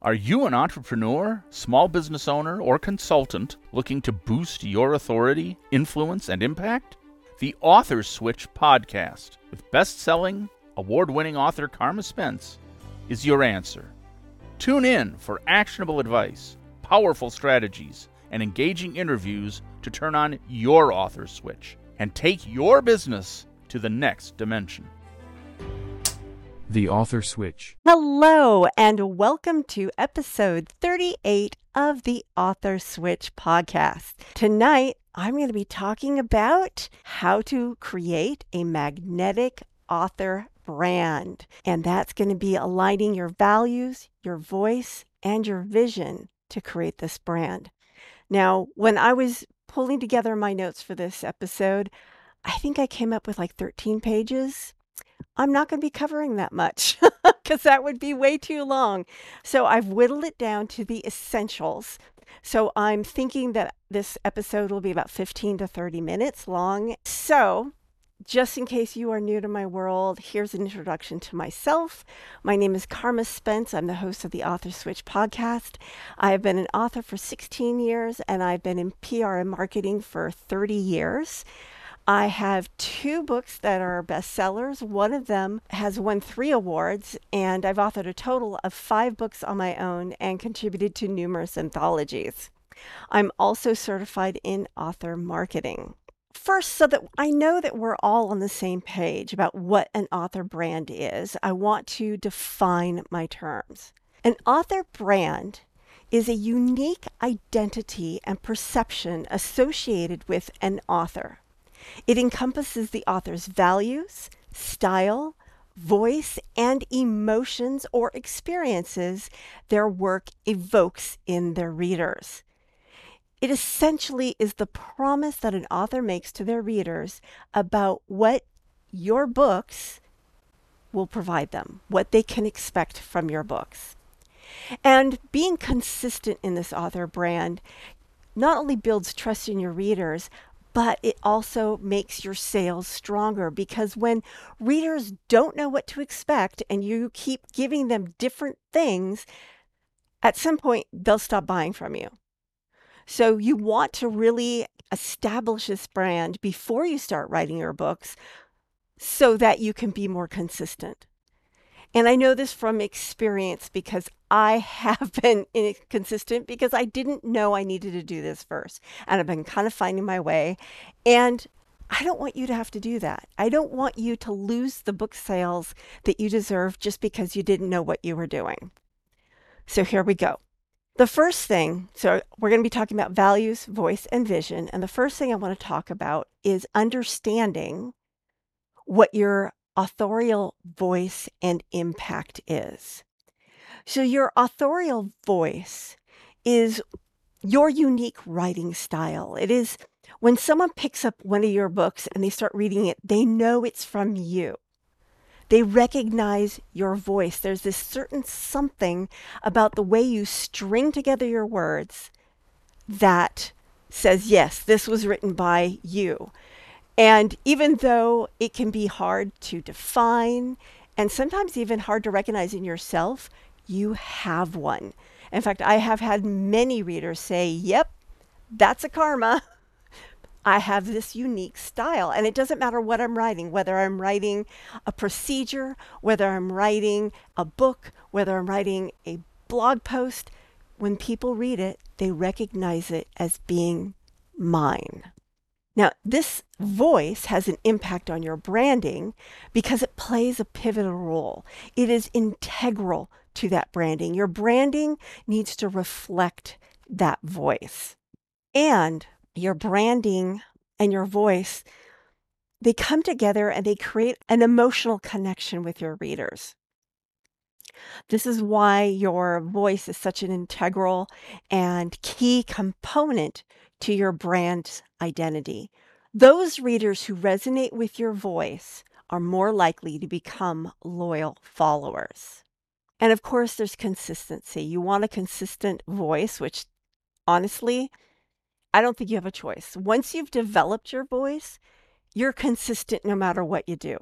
Are you an entrepreneur, small business owner, or consultant looking to boost your authority, influence, and impact? The Author Switch Podcast with best-selling, award-winning author Carma Spence is your answer. Tune in for actionable advice, powerful strategies, and engaging interviews to turn on your author switch and take your business to the next dimension. The Author Switch. Hello, and welcome to episode 38 of the Author Switch podcast. Tonight, I'm going to be talking about how to create a magnetic author brand. And that's going to be aligning your values, your voice, and your vision to create this brand. Now, when I was pulling together my notes for this episode, I think I came up with like 13 pages. I'm not going to be covering that much because that would be way too long. So I've whittled it down to the essentials. So I'm thinking that this episode will be about 15 to 30 minutes long. So just in case you are new to my world, here's an introduction to myself. My name is Carma Spence. I'm the host of the Author Switch podcast. I have been an author for 16 years, and I've been in PR and marketing for 30 years. I have two books that are bestsellers. One of them has won 3 awards, and I've authored a total of 5 books on my own and contributed to numerous anthologies. I'm also certified in author marketing. First, so that I know that we're all on the same page about what an author brand is, I want to define my terms. An author brand is a unique identity and perception associated with an author. It encompasses the author's values, style, voice, and emotions or experiences their work evokes in their readers. It essentially is the promise that an author makes to their readers about what your books will provide them, what they can expect from your books. And being consistent in this author brand not only builds trust in your readers, but it also makes your sales stronger, because when readers don't know what to expect and you keep giving them different things, at some point they'll stop buying from you. So you want to really establish this brand before you start writing your books so that you can be more consistent. And I know this from experience because I have been inconsistent because I didn't know I needed to do this first. And I've been kind of finding my way. And I don't want you to have to do that. I don't want you to lose the book sales that you deserve just because you didn't know what you were doing. So here we go. The first thing, so we're going to be talking about values, voice, and vision. And the first thing I want to talk about is understanding what your authorial voice and impact is. So your authorial voice is your unique writing style. It is when someone picks up one of your books and they start reading it, they know it's from you. They recognize your voice. There's this certain something about the way you string together your words that says, yes, this was written by you. And even though it can be hard to define and sometimes even hard to recognize in yourself, you have one. In fact, I have had many readers say, yep, that's a Carma. I have this unique style. And it doesn't matter what I'm writing, whether I'm writing a procedure, whether I'm writing a book, whether I'm writing a blog post. When people read it, they recognize it as being mine. Now, this voice has an impact on your branding because it plays a pivotal role. It is integral to that branding. Your branding needs to reflect that voice. And your branding and your voice, they come together and they create an emotional connection with your readers. This is why your voice is such an integral and key component to your brand's identity. Those readers who resonate with your voice are more likely to become loyal followers. And of course, there's consistency. You want a consistent voice, which honestly, I don't think you have a choice. Once you've developed your voice, you're consistent no matter what you do.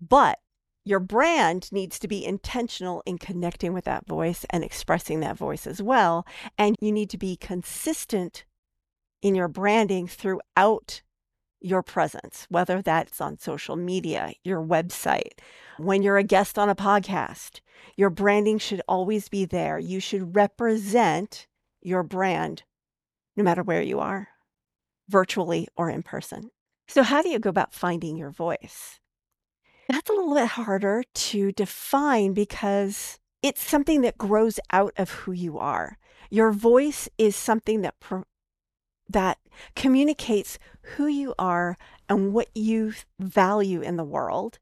But your brand needs to be intentional in connecting with that voice and expressing that voice as well. And you need to be consistent in your branding throughout your presence, whether that's on social media, your website, when you're a guest on a podcast. Your branding should always be there. You should represent your brand no matter where you are, virtually or in person. So how do you go about finding your voice? That's a little bit harder to define because it's something that grows out of who you are. Your voice is something that that communicates who you are and what you value in the world.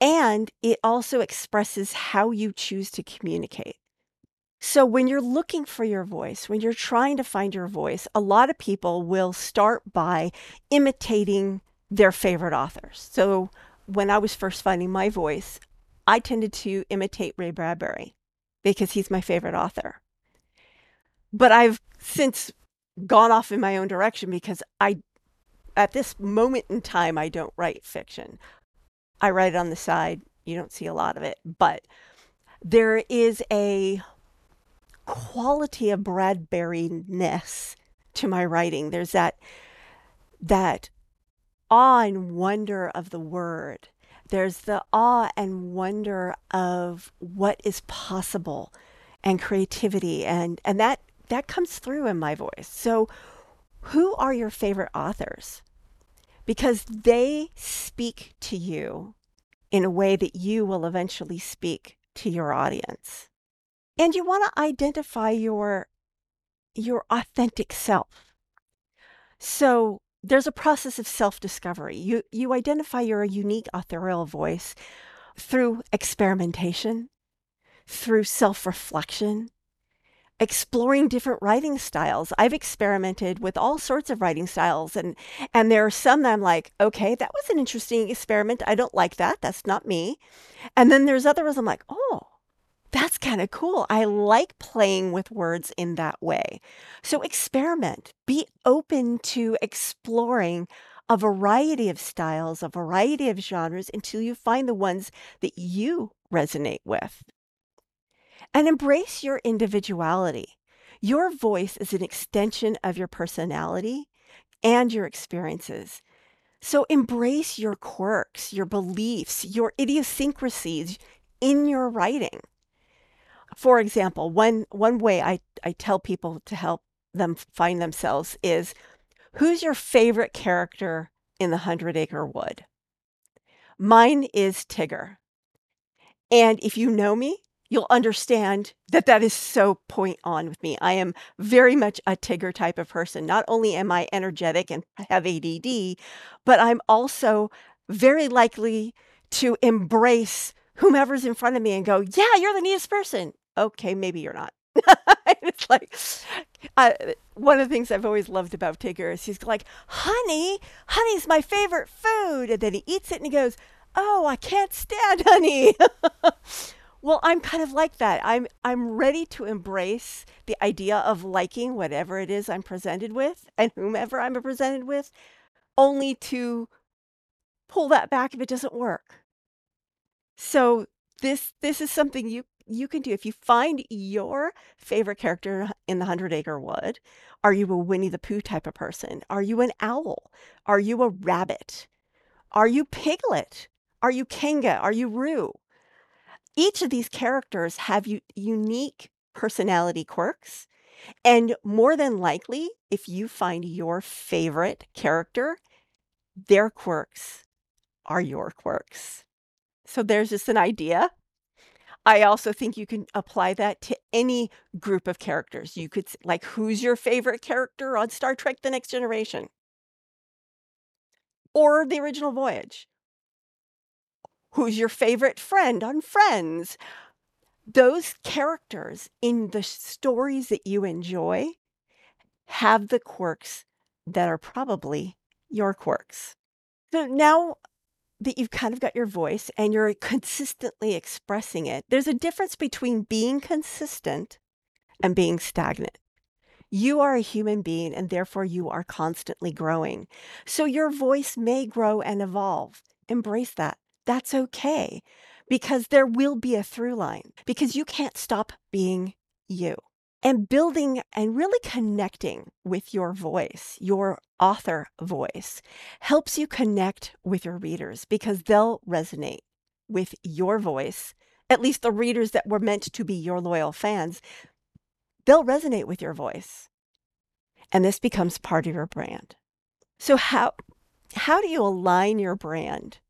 And it also expresses how you choose to communicate. So when you're looking for your voice, when you're trying to find your voice, a lot of people will start by imitating their favorite authors. So when I was first finding my voice, I tended to imitate Ray Bradbury because he's my favorite author. But I've since gone off in my own direction because at this moment in time, I don't write fiction. I write it on the side. You don't see a lot of it, but there is a quality of Bradbury-ness to my writing. There's that awe and wonder of the word. There's the awe and wonder of what is possible and creativity. And that comes through in my voice. So who are your favorite authors? Because they speak to you in a way that you will eventually speak to your audience. And you want to identify your authentic self. So there's a process of self-discovery. You identify your unique authorial voice through experimentation, through self-reflection, exploring different writing styles. I've experimented with all sorts of writing styles, and there are some that I'm like, okay, that was an interesting experiment. I don't like that. That's not me. And then there's others I'm like, oh, that's kind of cool. I like playing with words in that way. So experiment. Be open to exploring a variety of styles, a variety of genres until you find the ones that you resonate with. And embrace your individuality. Your voice is an extension of your personality and your experiences. So embrace your quirks, your beliefs, your idiosyncrasies in your writing. For example, one way I tell people to help them find themselves is, who's your favorite character in the 100-Acre Wood? Mine is Tigger. And if you know me, you'll understand that that is so point on with me. I am very much a Tigger type of person. Not only am I energetic and have ADD, but I'm also very likely to embrace whomever's in front of me and go, yeah, you're the neatest person. Okay, maybe you're not. It's like, one of the things I've always loved about Tigger is he's like, honey's my favorite food. And then he eats it and he goes, oh, I can't stand honey. Well, I'm kind of like that. I'm ready to embrace the idea of liking whatever it is I'm presented with and whomever I'm presented with, only to pull that back if it doesn't work. So this is something you can do. If you find your favorite character in the 100-Acre Wood, are you a Winnie the Pooh type of person? Are you an owl? Are you a rabbit? Are you Piglet? Are you Kanga? Are you Roo? Each of these characters have unique personality quirks. And more than likely, if you find your favorite character, their quirks are your quirks. So there's just an idea. I also think you can apply that to any group of characters. You could, like, who's your favorite character on Star Trek The Next Generation? Or the original Voyage? Who's your favorite friend on Friends? Those characters in the stories that you enjoy have the quirks that are probably your quirks. So now that you've kind of got your voice and you're consistently expressing it, there's a difference between being consistent and being stagnant. You are a human being and therefore you are constantly growing. So your voice may grow and evolve. Embrace that. That's okay because there will be a through line, because you can't stop being you. And building and really connecting with your voice, your author voice, helps you connect with your readers because they'll resonate with your voice. At least the readers that were meant to be your loyal fans, they'll resonate with your voice. And this becomes part of your brand. So how do you align your brand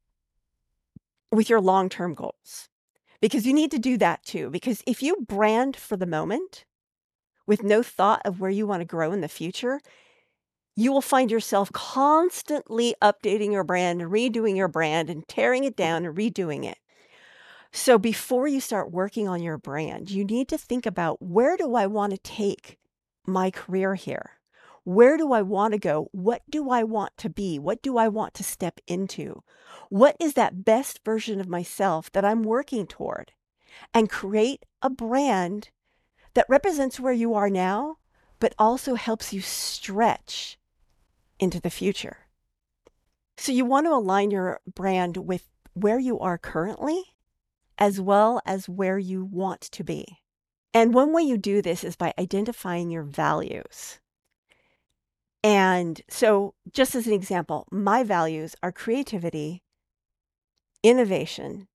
with your long-term goals? Because you need to do that too. Because if you brand for the moment, with no thought of where you want to grow in the future, you will find yourself constantly updating your brand and redoing your brand and tearing it down and redoing it. So before you start working on your brand, you need to think about, where do I want to take my career here? Where do I want to go? What do I want to be? What do I want to step into? What is that best version of myself that I'm working toward? And create a brand that represents where you are now, but also helps you stretch into the future. So you want to align your brand with where you are currently, as well as where you want to be. And one way you do this is by identifying your values. And so just as an example, my values are creativity, innovation,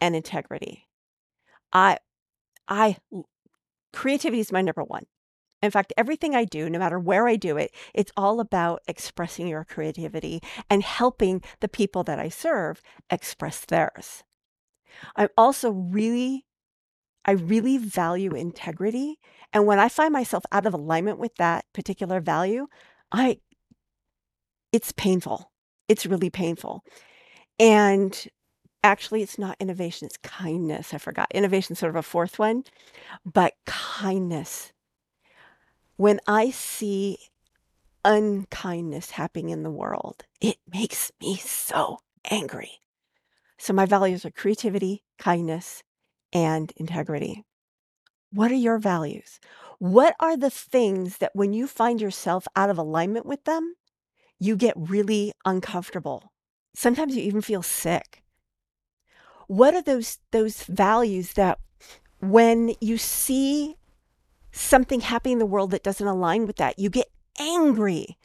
and integrity. Creativity is my number one. In fact, everything I do, no matter where I do it, it's all about expressing your creativity and helping the people that I serve express theirs. I'm also I really value integrity. And when I find myself out of alignment with that particular value, it's painful. It's really painful. And actually, it's not innovation, it's kindness. I forgot. Innovation is sort of a fourth one, but kindness. When I see unkindness happening in the world, it makes me so angry. So my values are creativity, kindness, and integrity. What are your values? What are the things that when you find yourself out of alignment with them, you get really uncomfortable? Sometimes you even feel sick. What are those values that when you see something happening in the world that doesn't align with that, you get angry?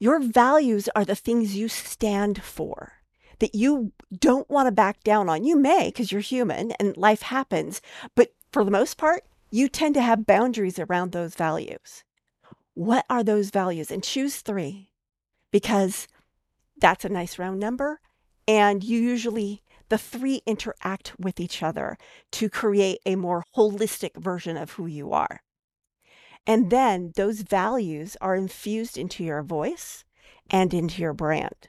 Your values are the things you stand for, that you don't want to back down on. You may, because you're human and life happens, but for the most part, you tend to have boundaries around those values. What are those values? And choose three, because that's a nice round number, and you usually... the three interact with each other to create a more holistic version of who you are. And then those values are infused into your voice and into your brand.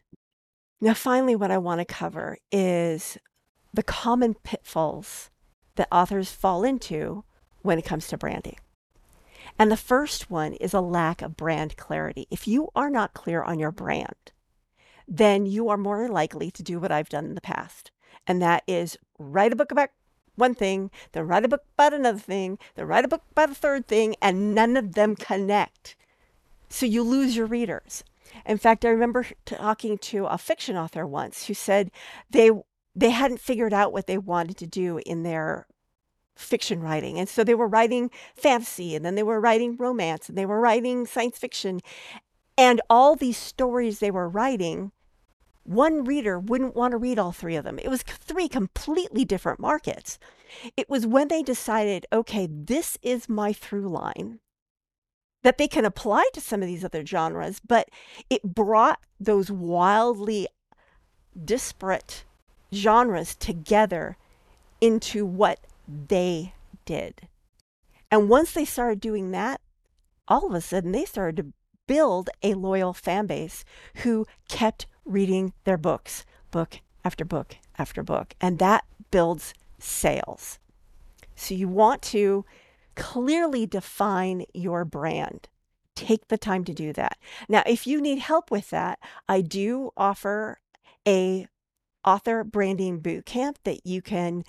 Now, finally, what I want to cover is the common pitfalls that authors fall into when it comes to branding. And the first one is a lack of brand clarity. If you are not clear on your brand, then you are more likely to do what I've done in the past. And that is write a book about one thing, then write a book about another thing, then write a book about a third thing, and none of them connect. So you lose your readers. In fact, I remember talking to a fiction author once who said they hadn't figured out what they wanted to do in their fiction writing. And so they were writing fantasy, and then they were writing romance, and they were writing science fiction. And all these stories they were writing, one reader wouldn't want to read all three of them. It was three completely different markets. It was when they decided, okay, this is my through line, that they can apply to some of these other genres, but it brought those wildly disparate genres together into what they did. And once they started doing that, all of a sudden they started to build a loyal fan base who kept reading their books, book after book after book, and that builds sales. So you want to clearly define your brand. Take the time to do that. Now, if you need help with that, I do offer a author branding boot camp that you can,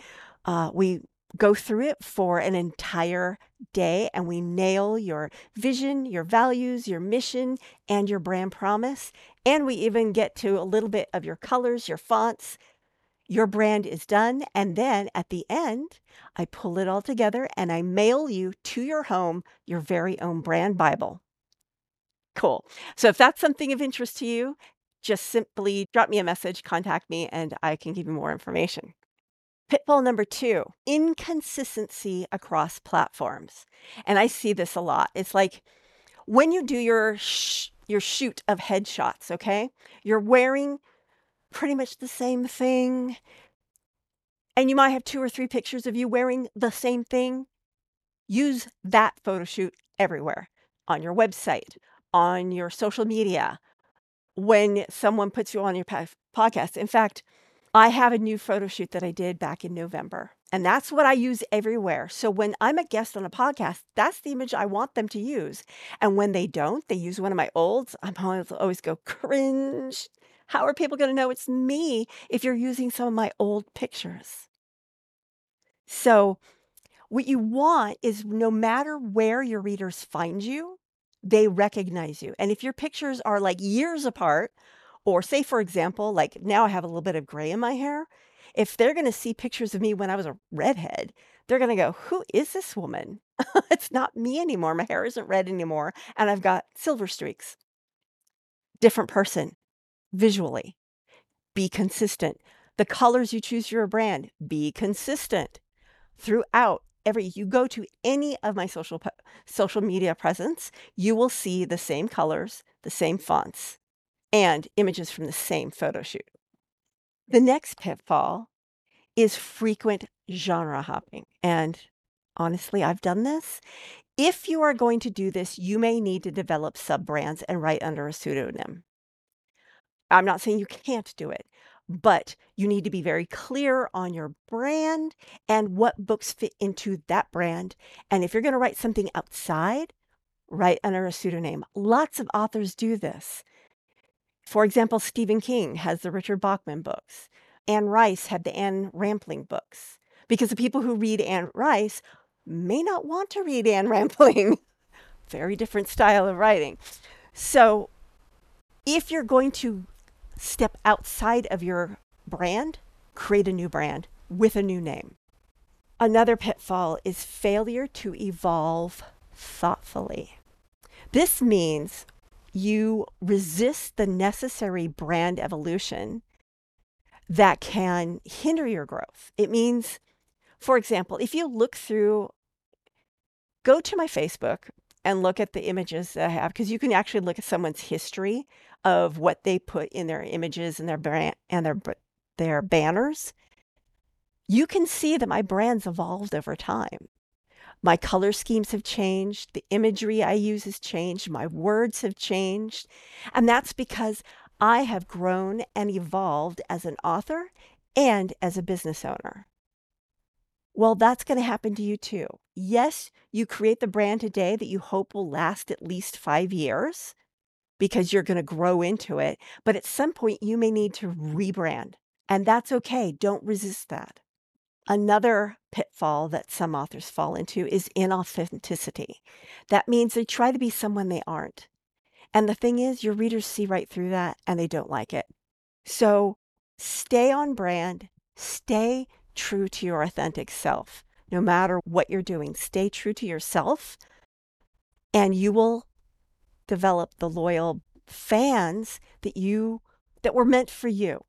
we go through it for an entire day, and we nail your vision, your values, your mission, and your brand promise. And we even get to a little bit of your colors, your fonts, Your brand is done. And then at the end, I pull it all together and I mail you to your home your very own brand Bible. Cool. So if that's something of interest to you, just simply drop me a message, contact me, and I can give you more information. Pitfall number 2, inconsistency across platforms. And I see this a lot. It's like when you do your shoot of headshots, okay? You're wearing pretty much the same thing. And you might have 2 or 3 pictures of you wearing the same thing. Use that photo shoot everywhere, on your website, on your social media, when someone puts you on your podcast. In fact, I have a new photo shoot that I did back in November, and that's what I use everywhere. So when I'm a guest on a podcast, that's the image I want them to use. And when they don't, they use one of my olds, I'm always go cringe. How are people going to know it's me if you're using some of my old pictures? So what you want is no matter where your readers find you, they recognize you. And if your pictures are like years apart, or say, for example, like now I have a little bit of gray in my hair, if they're going to see pictures of me when I was a redhead, they're going to go, who is this woman? It's not me anymore. My hair isn't red anymore. And I've got silver streaks. Different person visually. Be consistent. The colors you choose for your brand, be consistent throughout. You go to any of my social media presence, you will see the same colors, the same fonts, and images from the same photo shoot. The next pitfall is frequent genre hopping. And honestly, I've done this. If you are going to do this, you may need to develop sub-brands and write under a pseudonym. I'm not saying you can't do it, but you need to be very clear on your brand and what books fit into that brand. And if you're going to write something outside, write under a pseudonym. Lots of authors do this. For example, Stephen King has the Richard Bachman books. Anne Rice had the Anne Rampling books. Because the people who read Anne Rice may not want to read Anne Rampling. Very different style of writing. So if you're going to step outside of your brand, create a new brand with a new name. Another pitfall is failure to evolve thoughtfully. This means you resist the necessary brand evolution that can hinder your growth. It means, for example, if you look through, go to my Facebook and look at the images that I have, because you can actually look at someone's history of what they put in their images and their banners. You can see that my brand's evolved over time. My color schemes have changed. The imagery I use has changed. My words have changed. And that's because I have grown and evolved as an author and as a business owner. Well, that's going to happen to you too. Yes, you create the brand today that you hope will last at least 5 years because you're going to grow into it. But at some point, you may need to rebrand. And that's okay. Don't resist that. Another pitfall that some authors fall into is inauthenticity. That means they try to be someone they aren't. And the thing is, your readers see right through that and they don't like it. So stay on brand. Stay true to your authentic self. No matter what you're doing, stay true to yourself and you will develop the loyal fans that were meant for you.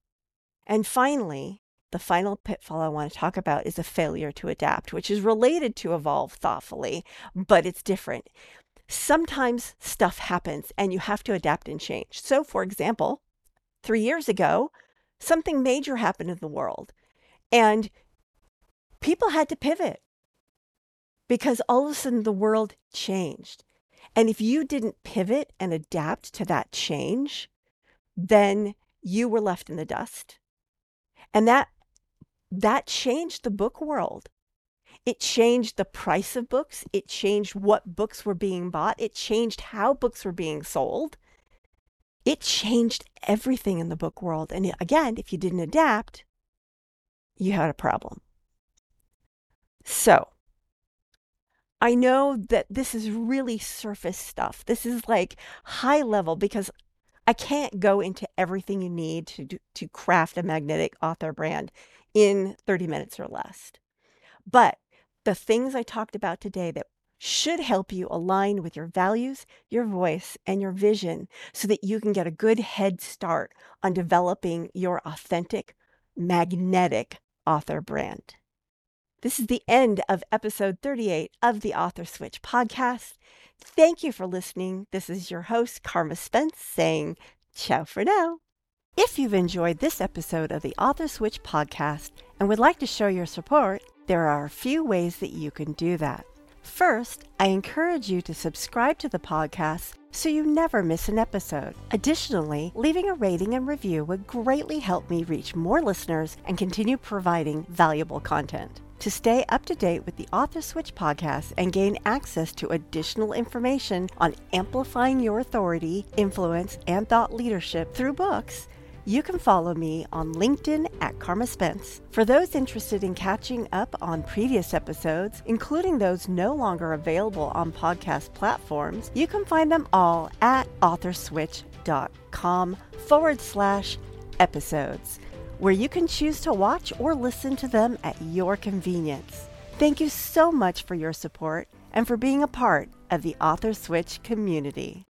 And finally, the final pitfall I want to talk about is a failure to adapt, which is related to evolve thoughtfully, but it's different. Sometimes stuff happens and you have to adapt and change. So for example, 3 years ago, something major happened in the world. And people had to pivot because all of a sudden the world changed. And if you didn't pivot and adapt to that change, then you were left in the dust. And that changed the book world. It changed the price of books. It changed what books were being bought. It changed how books were being sold. It changed everything in the book world. And again, if you didn't adapt, you had a problem. So I know that this is really surface stuff. This is like high level because I can't go into everything you need to craft a magnetic author brand in 30 minutes or less. But the things I talked about today that should help you align with your values, your voice, and your vision so that you can get a good head start on developing your authentic, magnetic author brand. This is the end of episode 38 of the Author Switch podcast. Thank you for listening. This is your host, Carma Spence, saying ciao for now. If you've enjoyed this episode of the Author Switch podcast and would like to show your support, there are a few ways that you can do that. First, I encourage you to subscribe to the podcast so you never miss an episode. Additionally, leaving a rating and review would greatly help me reach more listeners and continue providing valuable content. To stay up to date with the Author Switch podcast and gain access to additional information on amplifying your authority, influence, and thought leadership through books, you can follow me on LinkedIn at Carma Spence. For those interested in catching up on previous episodes, including those no longer available on podcast platforms, you can find them all at authorswitch.com/episodes, where you can choose to watch or listen to them at your convenience. Thank you so much for your support and for being a part of the Author Switch community.